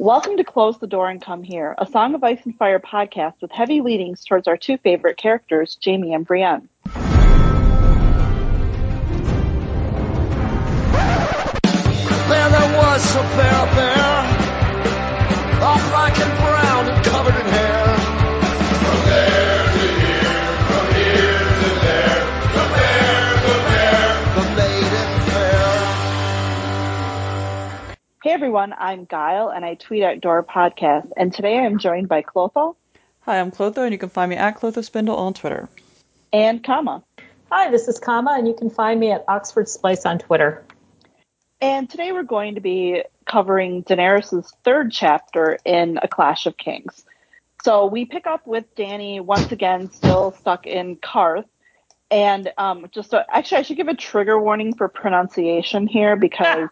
Welcome to Close the Door and Come Here, a Song of Ice and Fire podcast with heavy leanings towards our two favorite characters, Jaime and Brienne. There was a fair bear, all black and brown and covered in hair. From there to here, from here to there, the maid and fair. Hey everyone, I'm Guile and I tweet at Door Podcast, and today I'm joined by Clotho. Hi, I'm Clotho and you can find me at ClothoSpindle on Twitter. And Kama. Hi, this is Kama and you can find me at Oxford Splice on Twitter. And today we're going to be covering Daenerys' third chapter in A Clash of Kings. So we pick up with Dany once again, still stuck in Qarth. And actually, I should give a trigger warning for pronunciation here because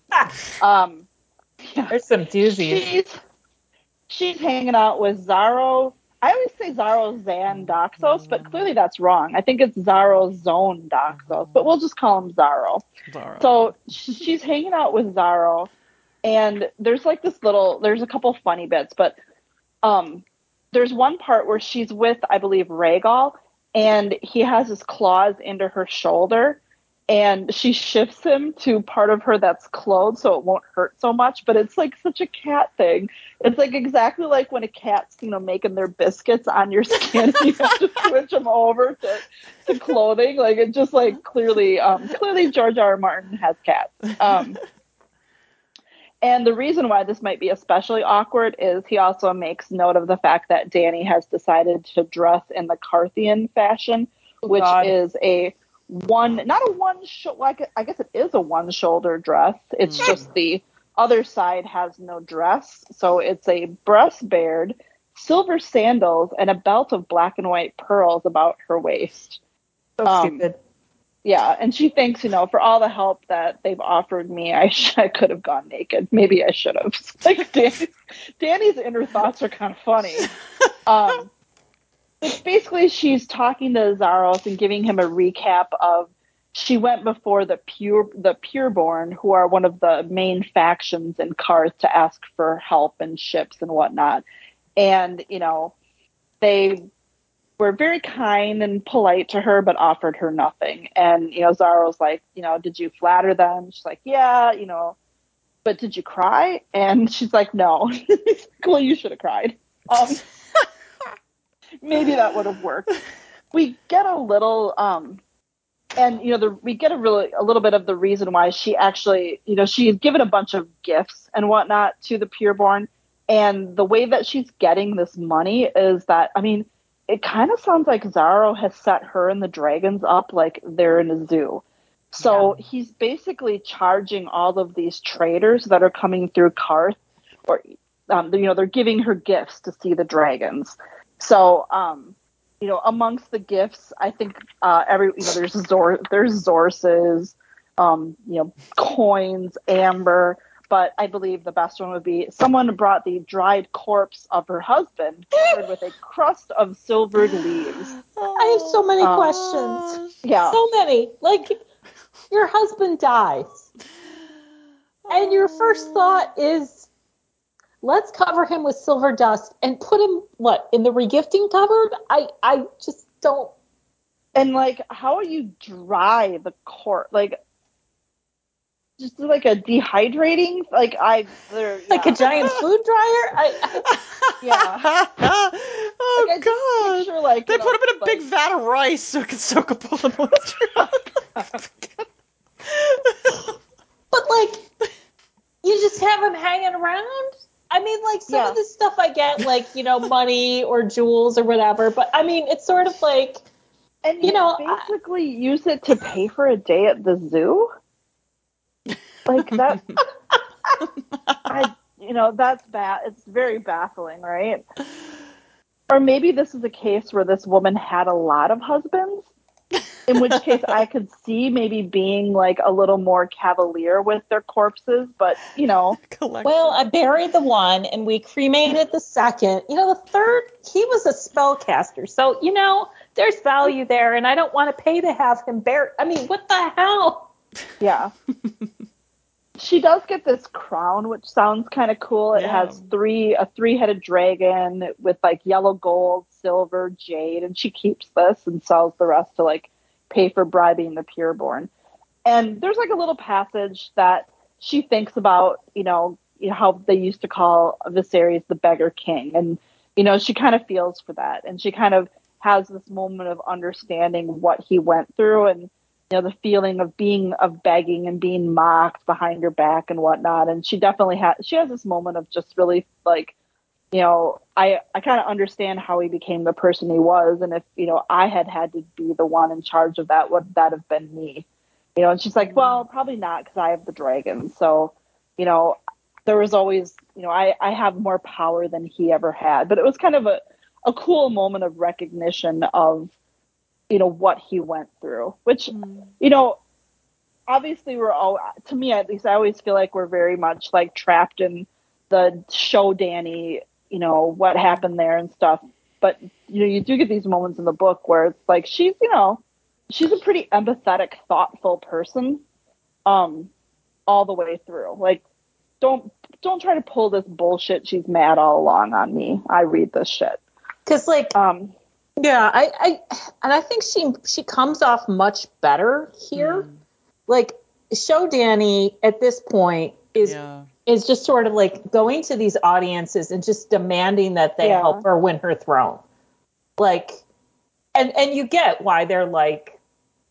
there's some doozies. She's hanging out with Xaro. I always say Xaro Xhoan Daxos, but clearly that's wrong. I think it's Xaro Xhoan Daxos, but we'll just call him Xaro. So she's hanging out with Xaro, and there's like there's a couple funny bits, but there's one part where she's with, I believe, Rhaegal, and he has his claws into her shoulder, and she shifts him to part of her that's clothed so it won't hurt so much, but it's like such a cat thing. It's like exactly like when a cat's, making their biscuits on your skin, you have to switch them over to clothing. Like it just like clearly George R. R. Martin has cats. And the reason why this might be especially awkward is he also makes note of the fact that Dany has decided to dress in the Qartheen fashion, which is I guess it is a one-shoulder dress. It's just the other side has no dress, so it's a breastbeard, silver sandals, and a belt of black and white pearls about her waist. So stupid. Yeah, and she thinks, for all the help that they've offered me, I could have gone naked. Maybe I should have. Like Dany's inner thoughts are kind of funny. But basically, she's talking to Zaros and giving him a recap of she went before the Pierborn, who are one of the main factions in Qarth, to ask for help and ships and whatnot. And, they were very kind and polite to her, but offered her nothing. And, Zaros like, did you flatter them? She's like, yeah, but did you cry? And she's like, no. Well, you should have cried. Maybe that would have worked. We get a little, a little bit of the reason why she actually, she's given a bunch of gifts and whatnot to the Pierborn, and the way that she's getting this money is that, it kind of sounds like Xaro has set her and the dragons up like they're in a zoo. So he's basically charging all of these traders that are coming through Qarth, or they're giving her gifts to see the dragons. So, amongst the gifts, I think there's Zorses, coins, amber, but I believe the best one would be someone brought the dried corpse of her husband covered with a crust of silvered leaves. I have so many questions. Yeah, so many. Like, your husband dies, and your first thought is, let's cover him with silver dust and put him, in the regifting cupboard? I just don't. And, how do you dry the corpse? Just like a dehydrating? A giant food dryer? Oh, God. Picture, they put him in a big vat of rice so it can soak up all the moisture. But, you just have him hanging around? Some of the stuff I get, money or jewels or whatever. But, it's sort of like, and basically use it to pay for a day at the zoo. Like that, that's bad. It's very baffling, right? Or maybe this is a case where this woman had a lot of husbands, in which case I could see maybe being a little more cavalier with their corpses, but collection. Well, I buried the one and we cremated the second. The third, he was a spellcaster. So, there's value there and I don't want to pay to have him buried. What the hell? Yeah. She does get this crown, which sounds kind of cool. Yeah. It has a three-headed dragon with like yellow, gold, silver, jade, and she keeps this and sells the rest to like pay for bribing the Pierborn. And there's like a little passage that she thinks about, how they used to call Viserys the beggar king, and she kind of feels for that, and she kind of has this moment of understanding what he went through, and the feeling of begging and being mocked behind your back and whatnot. And she definitely has this moment of just really like, I kind of understand how he became the person he was, and if I had to be the one in charge of that, would that have been me? And she's like, well, probably not, because I have the dragon. So there was always, I have more power than he ever had. But it was kind of a cool moment of recognition of, what he went through, which, obviously we're all, to me at least, I always feel like we're very much like trapped in the show Danny, what happened there and stuff. But, you do get these moments in the book where it's like, she's, she's a pretty empathetic, thoughtful person all the way through. Like, don't try to pull this bullshit, she's mad all along on me, I read this shit. Because, like, I think she comes off much better here. Mm. Like, show Danny at this point is just sort of like going to these audiences and just demanding that they help her win her throne. Like, and you get why they're like,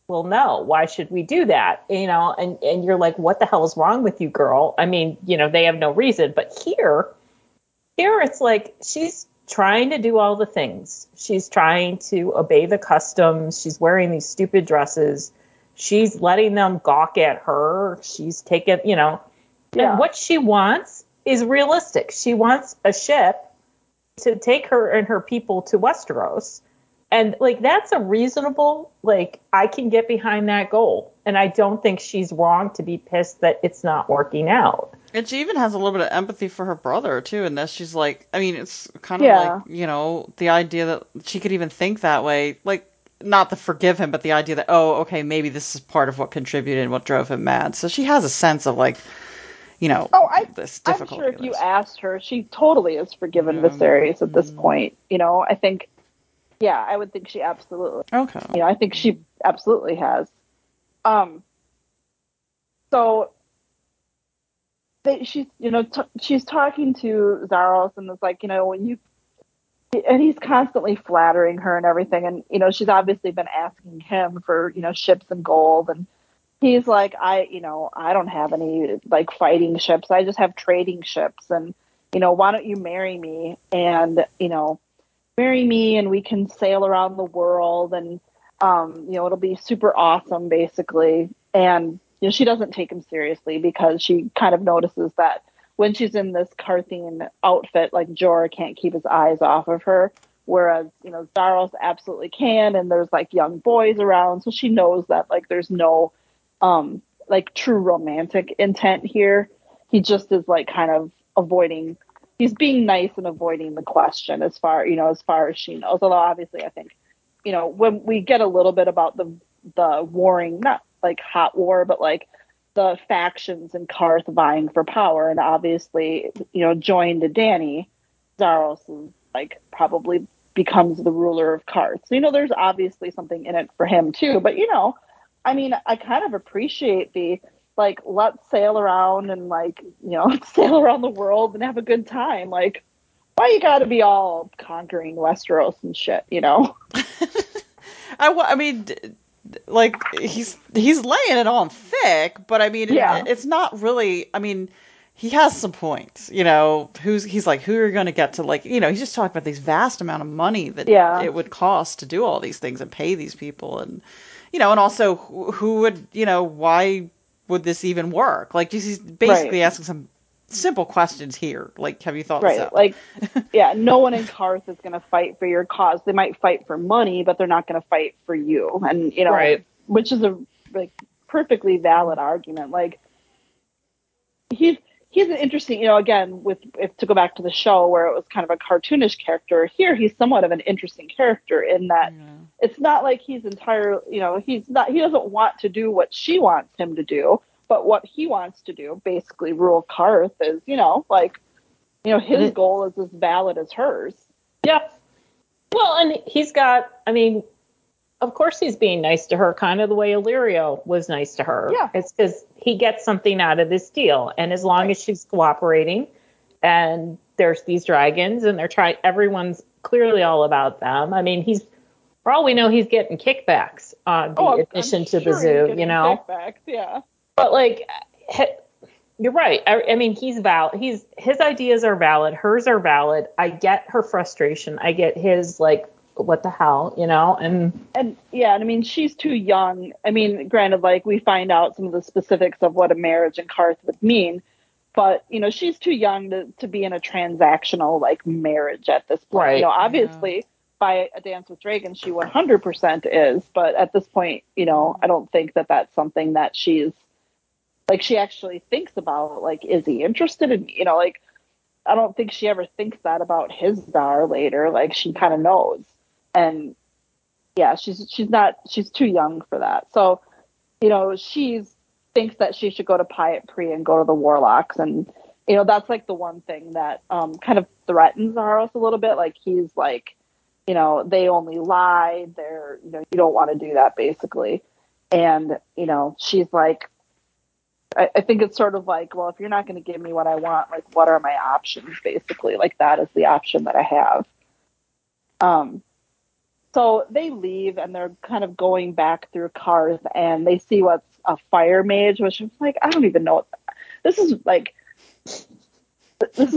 well, no, why should we do that? And you're like, what the hell is wrong with you, girl? I mean, they have no reason. But here it's like, she's trying to do all the things. She's trying to obey the customs. She's wearing these stupid dresses. She's letting them gawk at her. She's taking, and what she wants is realistic. She wants a ship to take her and her people to Westeros. And, like, that's a reasonable, like, I can get behind that goal. And I don't think she's wrong to be pissed that it's not working out. And she even has a little bit of empathy for her brother, too, and that she's like, I mean, it's kind of like, the idea that she could even think that way. Like, not to forgive him, but the idea that, oh, okay, maybe this is part of what contributed and what drove him mad. So she has a sense of, like, this difficulty. I'm sure if you asked her, she totally has forgiven Viserys at this point. I think... Yeah, I would think she absolutely. Okay. I think she absolutely has. So she's talking to Zaros, and it's like, and he's constantly flattering her and everything, and she's obviously been asking him for ships and gold, and he's like, I don't have any like fighting ships, I just have trading ships, and why don't you marry me, and marry me and we can sail around the world, and it'll be super awesome, basically. And she doesn't take him seriously, because she kind of notices that when she's in this Qartheen outfit, like, Jorah can't keep his eyes off of her, whereas Zaros absolutely can, and there's like young boys around, so she knows that like there's no like true romantic intent here. He just is like kind of avoiding. He's being nice and avoiding the question as far, as far as she knows. Although obviously I think, when we get a little bit about the warring, not like hot war, but like the factions in Qarth vying for power, and obviously, joined to Dany, Zaros is like probably becomes the ruler of Qarth. So, there's obviously something in it for him too, but I mean, I kind of appreciate the, like, let's sail around and, like, sail around the world and have a good time. Like, why you gotta be all conquering Westeros and shit, I mean, like, he's laying it on thick, but, I mean, it's not really, I mean, he has some points, he's like, who are you going to get to, like, he's just talking about these vast amount of money that it would cost to do all these things and pay these people, and, and also, who would, why would this even work? Like, he's basically asking some simple questions here. Like, have you thought this out? Like, no one in Qarth is going to fight for your cause. They might fight for money, but they're not going to fight for you. And, which is a like perfectly valid argument. Like, he's an interesting, again, to go back to the show where it was kind of a cartoonish character, here he's somewhat of an interesting character in that it's not like he's entirely, he doesn't want to do what she wants him to do, But what he wants to do, basically rule Qarth, is, his goal is as valid as hers. Yeah. Well, and he's got, of course he's being nice to her, kind of the way Illyrio was nice to her. Yeah. It's because he gets something out of this deal. And as long as she's cooperating, and there's these dragons, and they're trying, everyone's clearly all about them. He's, for all we know, he's getting kickbacks on the admission to the zoo, kickbacks, yeah. But, you're right. His ideas are valid. Hers are valid. I get her frustration. I get his, what the hell, she's too young. Granted, we find out some of the specifics of what a marriage in Qarth would mean, but, she's too young to be in a transactional, marriage at this point. Right. Obviously, by A Dance with Dragons, she 100% is, but at this point, I don't think that that's something that she's, she actually thinks about, is he interested in, I don't think she ever thinks that about his Dar later. She kind of knows. And yeah, she's too young for that. So, she thinks that she should go to Pyat Pree and go to the Warlocks. And, that's the one thing that kind of threatens Zaros a little bit. He's they only lie. They're, you don't want to do that basically. And, she's I think it's sort of well, if you're not going to give me what I want, what are my options, basically? That is the option that I have. So they leave, and they're kind of going back through Qarth, and they see what's a fire mage, which is I don't even know. This is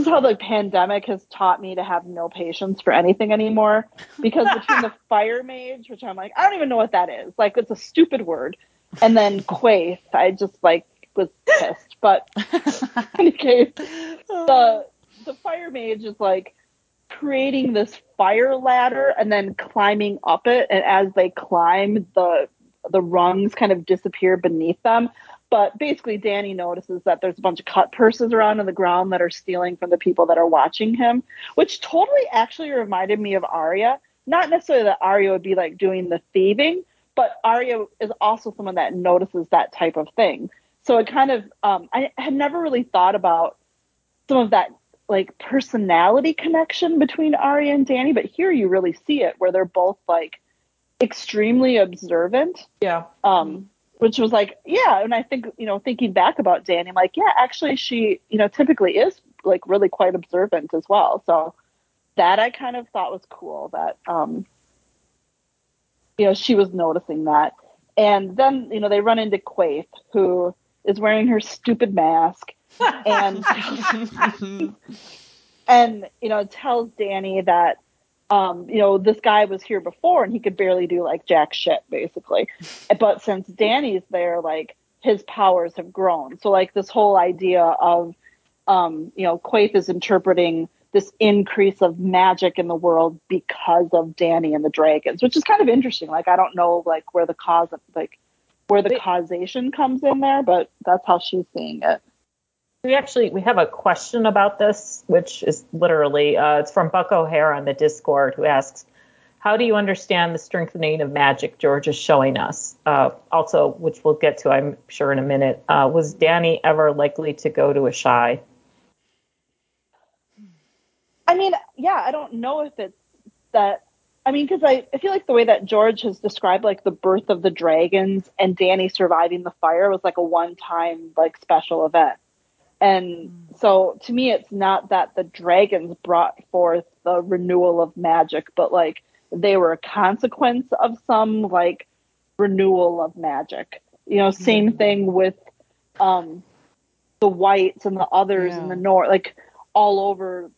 how the pandemic has taught me to have no patience for anything anymore, because between the fire mage, which I'm I don't even know what that is. It's a stupid word. And then Quaithe, I just, was pissed, but in any case, the fire mage is creating this fire ladder and then climbing up it, and as they climb, the rungs kind of disappear beneath them. But basically, Danny notices that there's a bunch of cut purses around on the ground that are stealing from the people that are watching him, which totally actually reminded me of Arya. Not necessarily that Arya would be doing the thieving, but Arya is also someone that notices that type of thing. So it kind of, I had never really thought about some of that, personality connection between Arya and Danny, but here you really see it, where they're both, extremely observant. Yeah. Which was and I think, thinking back about Danny, I'm yeah, actually she, typically is, really quite observant as well. So that I kind of thought was cool that, she was noticing that. And then, they run into Quaithe, who is wearing her stupid mask and tells Danny that this guy was here before and he could barely do jack shit basically, but since Danny's there his powers have grown, so this whole idea of Quaithe is interpreting this increase of magic in the world because of Danny and the dragons, which is kind of interesting. I don't know where the cause causation comes in there, but that's how she's seeing it. We have a question about this, which is literally, it's from Buck O'Hare on the Discord, who asks, how do you understand the strengthening of magic George is showing us? Also, which we'll get to, I'm sure, in a minute. Was Danny ever likely to go to Asshai? I don't know if it's that. Because I feel the way that George has described, the birth of the dragons and Danny surviving the fire was, a one-time, special event. And so, to me, it's not that the dragons brought forth the renewal of magic, but, they were a consequence of some, renewal of magic. Same thing with the whites and the others and the north, all over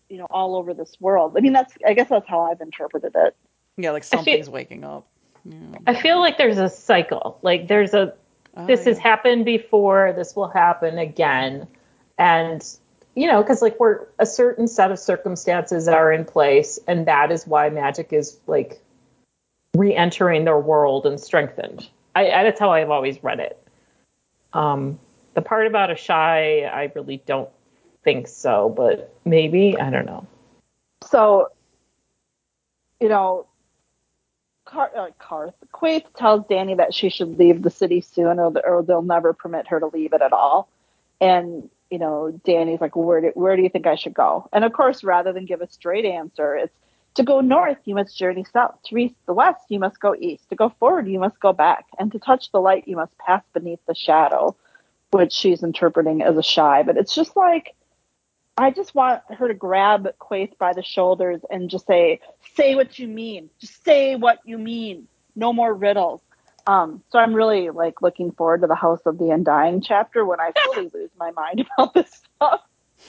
this world. That's how I've interpreted it. Yeah, something's waking up. Yeah. I feel there's a cycle. There's a has happened before, this will happen again. And, because we're a certain set of circumstances are in place, and that is why magic is re-entering their world and strengthened. That's how I've always read it. The part about Asshai, I really don't think so, but maybe, I don't know. So Quaithe tells Dany that she should leave the city soon, or they'll never permit her to leave it at all. And, you know, Dany's like, where do you think I should go? And, of course, rather than give a straight answer, it's, to go north, you must journey south. To reach the west, you must go east. To go forward, you must go back. And to touch the light, you must pass beneath the shadow, which she's interpreting as Asshai. But it's just like, I just want her to grab Quaithe by the shoulders and just say what you mean. Just say what you mean. No more riddles. So I'm really like looking forward to the House of the Undying chapter when I fully lose my mind about this stuff.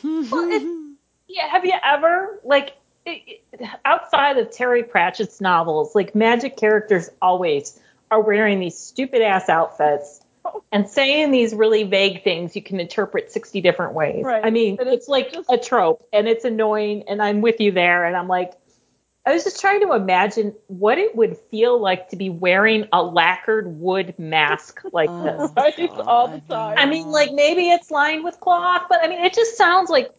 Well, have you ever, like, outside of Terry Pratchett's novels, like, magic characters always are wearing these stupid ass outfits and saying these really vague things you can interpret 60 different ways. Right. I mean, it's like just a trope, and it's annoying, and I'm with you there. And I'm like, I was just trying to imagine what it would feel like to be wearing a lacquered wood mask like this. Right, all the time. I mean, like, maybe it's lined with cloth, but I mean, it just sounds like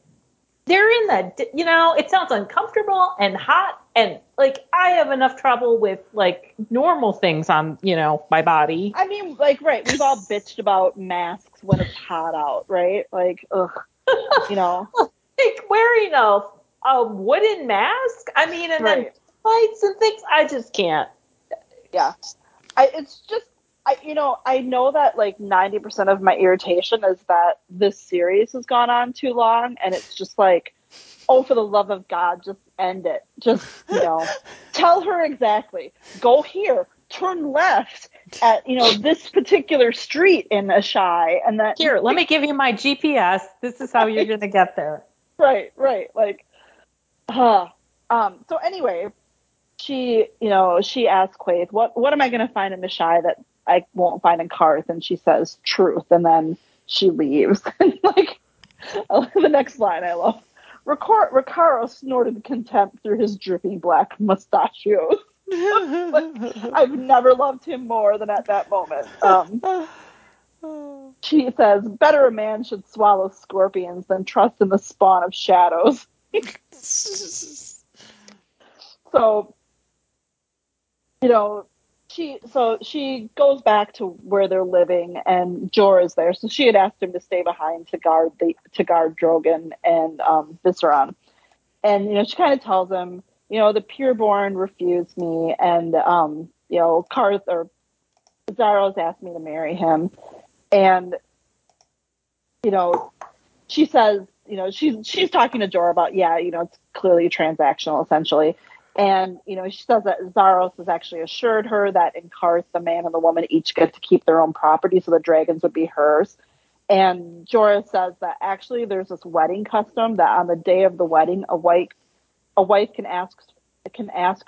they're in the, you know, it sounds uncomfortable and hot. And, like, I have enough trouble with, like, normal things on, you know, my body. I mean, like, right, we've all bitched about masks when it's hot out, right? Like, ugh, you know. Like, wearing a wooden mask? I mean, and right. Then lights and things, I just can't. Yeah. I know that, like, 90% of my irritation is that this series has gone on too long, and it's just like, oh, for the love of God, just end it. Just, you know, tell her exactly. Go here. Turn left at, you know, this particular street in Asshai. And that, here, let me give you my GPS. This is how you're going to get there. Right. Like, so anyway, she asks Quaithe, what am I going to find in Asshai that I won't find in Qarth? And she says, truth. And then she leaves. And, like, the next line I love. Recaro snorted contempt through his dripping black mustachios. I've never loved him more than at that moment. She says, better a man should swallow scorpions than trust in the spawn of shadows. So, you know, she goes back to where they're living, and Jor is there. So she had asked him to stay behind to guard Drogon and Viserion. And, you know, she kind of tells him, you know, the Pierborn refused me, and you know, Qarth or Zaros asked me to marry him. And, you know, she says, you know, she's talking to Jor about, yeah, you know, it's clearly transactional essentially. And, you know, she says that Zaros has actually assured her that in Qarth, the man and the woman each get to keep their own property, so the dragons would be hers. And Jorah says that actually there's this wedding custom that on the day of the wedding, a wife can ask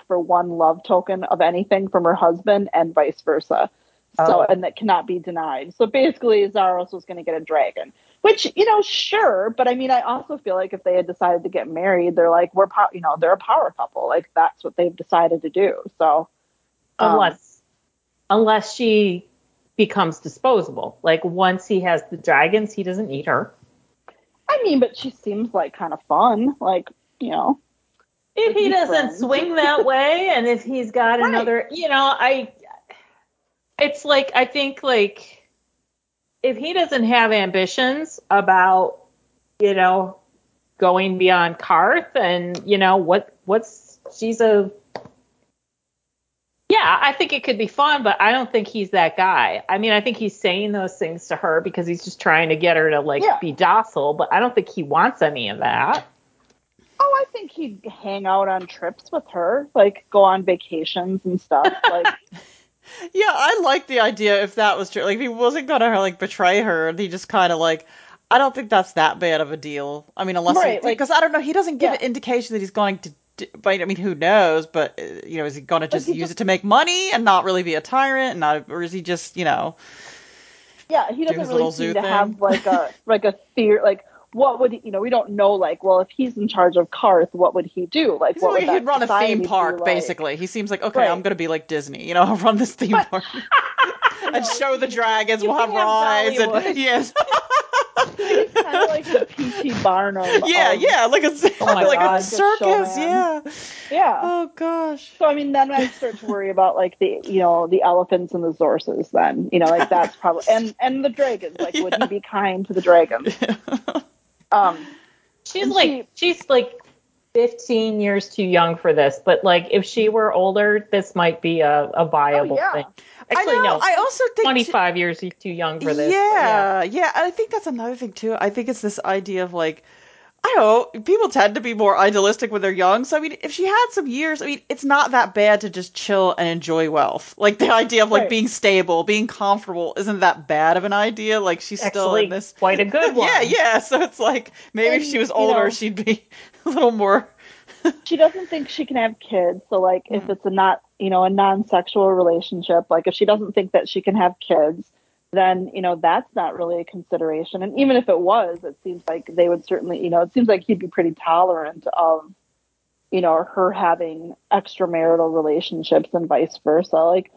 for one love token of anything from her husband and vice versa. So, and that cannot be denied. So basically, Zaros was going to get a dragon. Which, you know, sure, but I mean, I also feel like if they had decided to get married, they're like, they're a power couple. Like, that's what they've decided to do. So, unless she becomes disposable, like once he has the dragons, he doesn't need her. I mean, but she seems like kind of fun. Like, you know, if he doesn't swing that way, and if he's got right. Another, you know, it's like, I think like, if he doesn't have ambitions about, you know, going beyond Qarth and, you know, I think it could be fun, but I don't think he's that guy. I mean, I think he's saying those things to her because he's just trying to get her to be docile, but I don't think he wants any of that. Oh, I think he'd hang out on trips with her, like go on vacations and stuff. Like, yeah, I like the idea if that was true. Like, if he wasn't going to, like, betray her, and he just kind of, like, I don't think that's that bad of a deal. I mean, unless right, because like, I don't know, he doesn't give an indication that he's going to, I mean, who knows, but, you know, is he going to just use it to make money and not really be a tyrant, and not, or is he just, you know. Yeah, he doesn't really seem to have, like a fear, like, what would he, you know, we don't know, like, well, if he's in charge of Qarth, what would he do? Like, he's what would he'd run a theme park, like, basically. He seems like, okay, right. I'm going to be like Disney, you know, I'll run this theme park. And show the dragons, we'll have rides. And, yes. It's kind of like a P.T. Barnum. Yeah, like a circus, yeah. Yeah. Oh gosh. So I mean, then I start to worry about like the elephants and the Zorses. Then that's probably and the dragons. Like, would you be kind to the dragons? Yeah. She's like 15 years too young for this, but like if she were older, this might be a viable thing. Actually, I know. No. I also think 25 years too young for this. Yeah. I think that's another thing too. I think it's this idea of like, I don't know, people tend to be more idealistic when they're young. So, I mean, if she had some years, I mean, it's not that bad to just chill and enjoy wealth. Like, the idea of, like, being stable, being comfortable, isn't that bad of an idea? Like, she's actually still in this. Quite a good one. Yeah. So it's like, maybe if she was older, she'd be a little more. She doesn't think she can have kids. So, like, if it's a non-sexual relationship, like, if she doesn't think that she can have kids, then, that's not really a consideration. And even if it was, it seems like they would certainly, it seems like he'd be pretty tolerant of, her having extramarital relationships and vice versa. Like,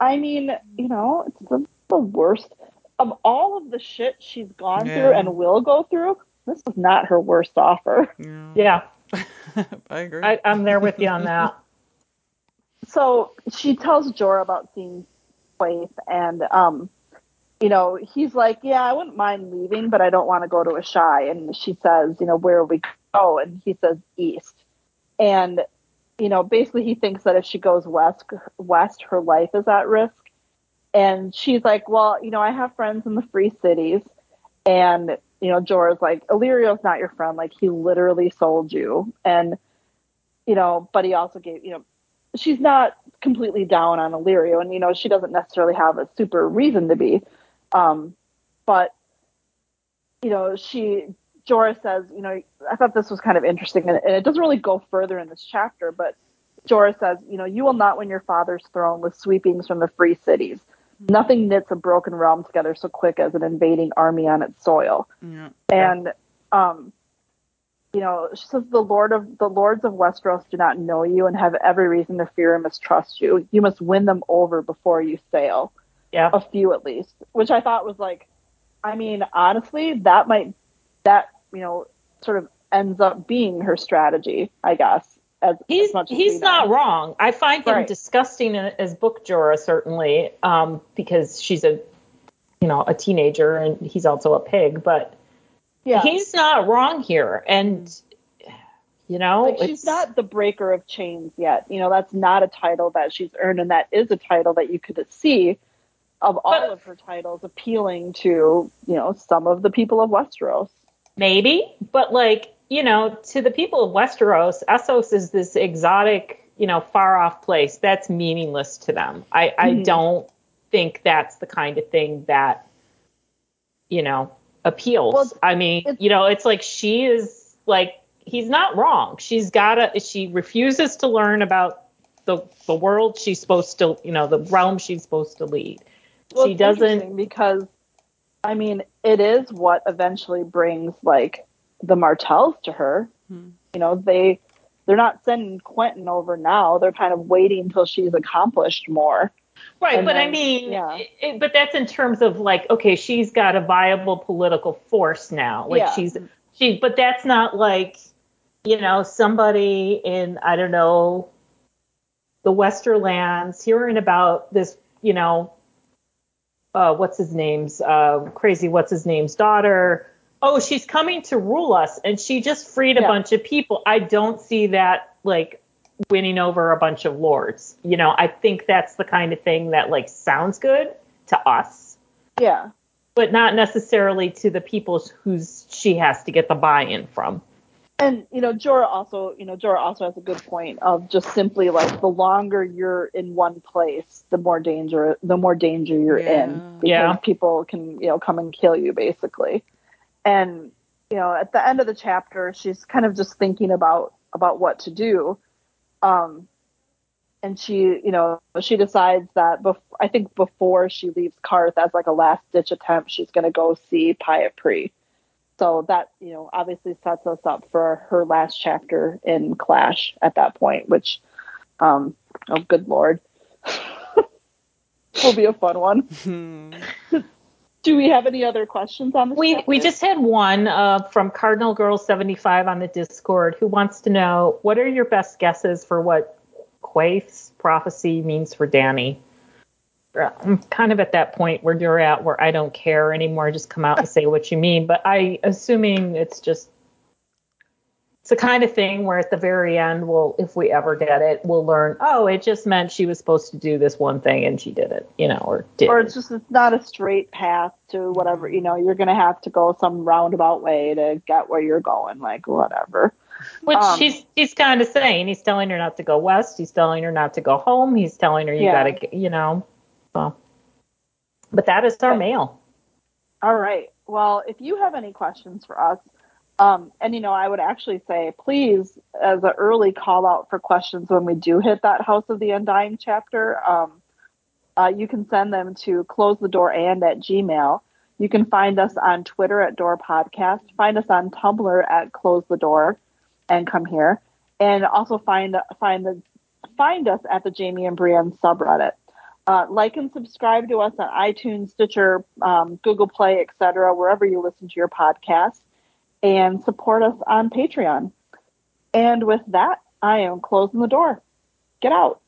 I mean, it's the worst of all of the shit she's gone through and will go through. This is not her worst offer. Yeah. I agree. I'm there with you on that. So she tells Jorah about seeing Quaithe and, he's like, yeah, I wouldn't mind leaving, but I don't want to go to Asshai. And she says, where we go? And he says, east. And, basically he thinks that if she goes west, her life is at risk. And she's like, well, I have friends in the Free Cities. And, Jorah's like, Illyrio's not your friend. Like, he literally sold you. And, but he also gave, she's not completely down on Illyrio. And, she doesn't necessarily have a super reason to be. But, Jorah says, I thought this was kind of interesting, and it doesn't really go further in this chapter, but Jorah says, you will not win your father's throne with sweepings from the Free Cities. Mm-hmm. Nothing knits a broken realm together so quick as an invading army on its soil. Mm-hmm. And, she says the lords of Westeros do not know you and have every reason to fear and mistrust you. You must win them over before you sail. Yeah. A few at least. Which I thought was like, I mean, honestly, that sort of ends up being her strategy, I guess. He's not wrong. I find him disgusting as book Jorah, certainly, because she's a teenager and he's also a pig, but yeah. He's not wrong here, and she's not the breaker of chains yet. That's not a title that she's earned, and that is a title that you could see of all of her titles appealing to some of the people of Westeros. Maybe, but like to the people of Westeros, Essos is this exotic, far off place that's meaningless to them. I don't think that's the kind of thing that appeals. Well, I mean, it's like she is like, he's not wrong. She refuses to learn about the world she's supposed to, the realm she's supposed to lead. Well, she doesn't, because I mean, it is what eventually brings like the Martells to her. Hmm. They're not sending Quentin over now. They're kind of waiting until she's accomplished more. Right, and but then, I mean, but that's in terms of like, okay, she's got a viable political force now. Like she, but that's not like, somebody in, I don't know, the Westerlands hearing about this, crazy what's his name's daughter. Oh, she's coming to rule us, and she just freed a bunch of people. I don't see that like winning over a bunch of lords. I think that's the kind of thing that like sounds good to us. Yeah. But not necessarily to the people whose she has to get the buy-in from. And, Jorah also has a good point of just simply like, the longer you're in one place, the more danger you're in. Because people can, come and kill you basically. And, at the end of the chapter, she's kind of just thinking about what to do. And she, she decides that before she leaves Qarth, as like a last ditch attempt, she's going to go see Pyat Pree. So that, obviously sets us up for her last chapter in Clash at that point, which, oh, good Lord, will be a fun one. Do we have any other questions on this? We just had one from Cardinal Girl 75 on the Discord, who wants to know, what are your best guesses for what Quaithe's prophecy means for Dany? I'm kind of at that point where you're at, where I don't care anymore. Just come out and say what you mean. But I assuming it's just, it's the kind of thing where at the very end, we'll, if we ever get it, we'll learn, oh, it just meant she was supposed to do this one thing and she did it, you know, or did. Or it's just, it's not a straight path to whatever, you know, you're going to have to go some roundabout way to get where you're going, like whatever. Which he's kind of saying, he's telling her not to go west. He's telling her not to go home. He's telling her you got to, you know. So, but that is our mail. All right. Well, if you have any questions for us, and you know, I would actually say, please, as an early call out for questions when we do hit that House of the Undying chapter, you can send them to closethedoorand@gmail.com. You can find us on Twitter @DoorPodcast. Find us on Tumblr @CloseTheDoor, and come here, and also find us at the Jamie and Brienne subreddit. Like and subscribe to us on iTunes, Stitcher, Google Play, etc., wherever you listen to your podcast, and support us on Patreon. And with that, I am closing the door. Get out.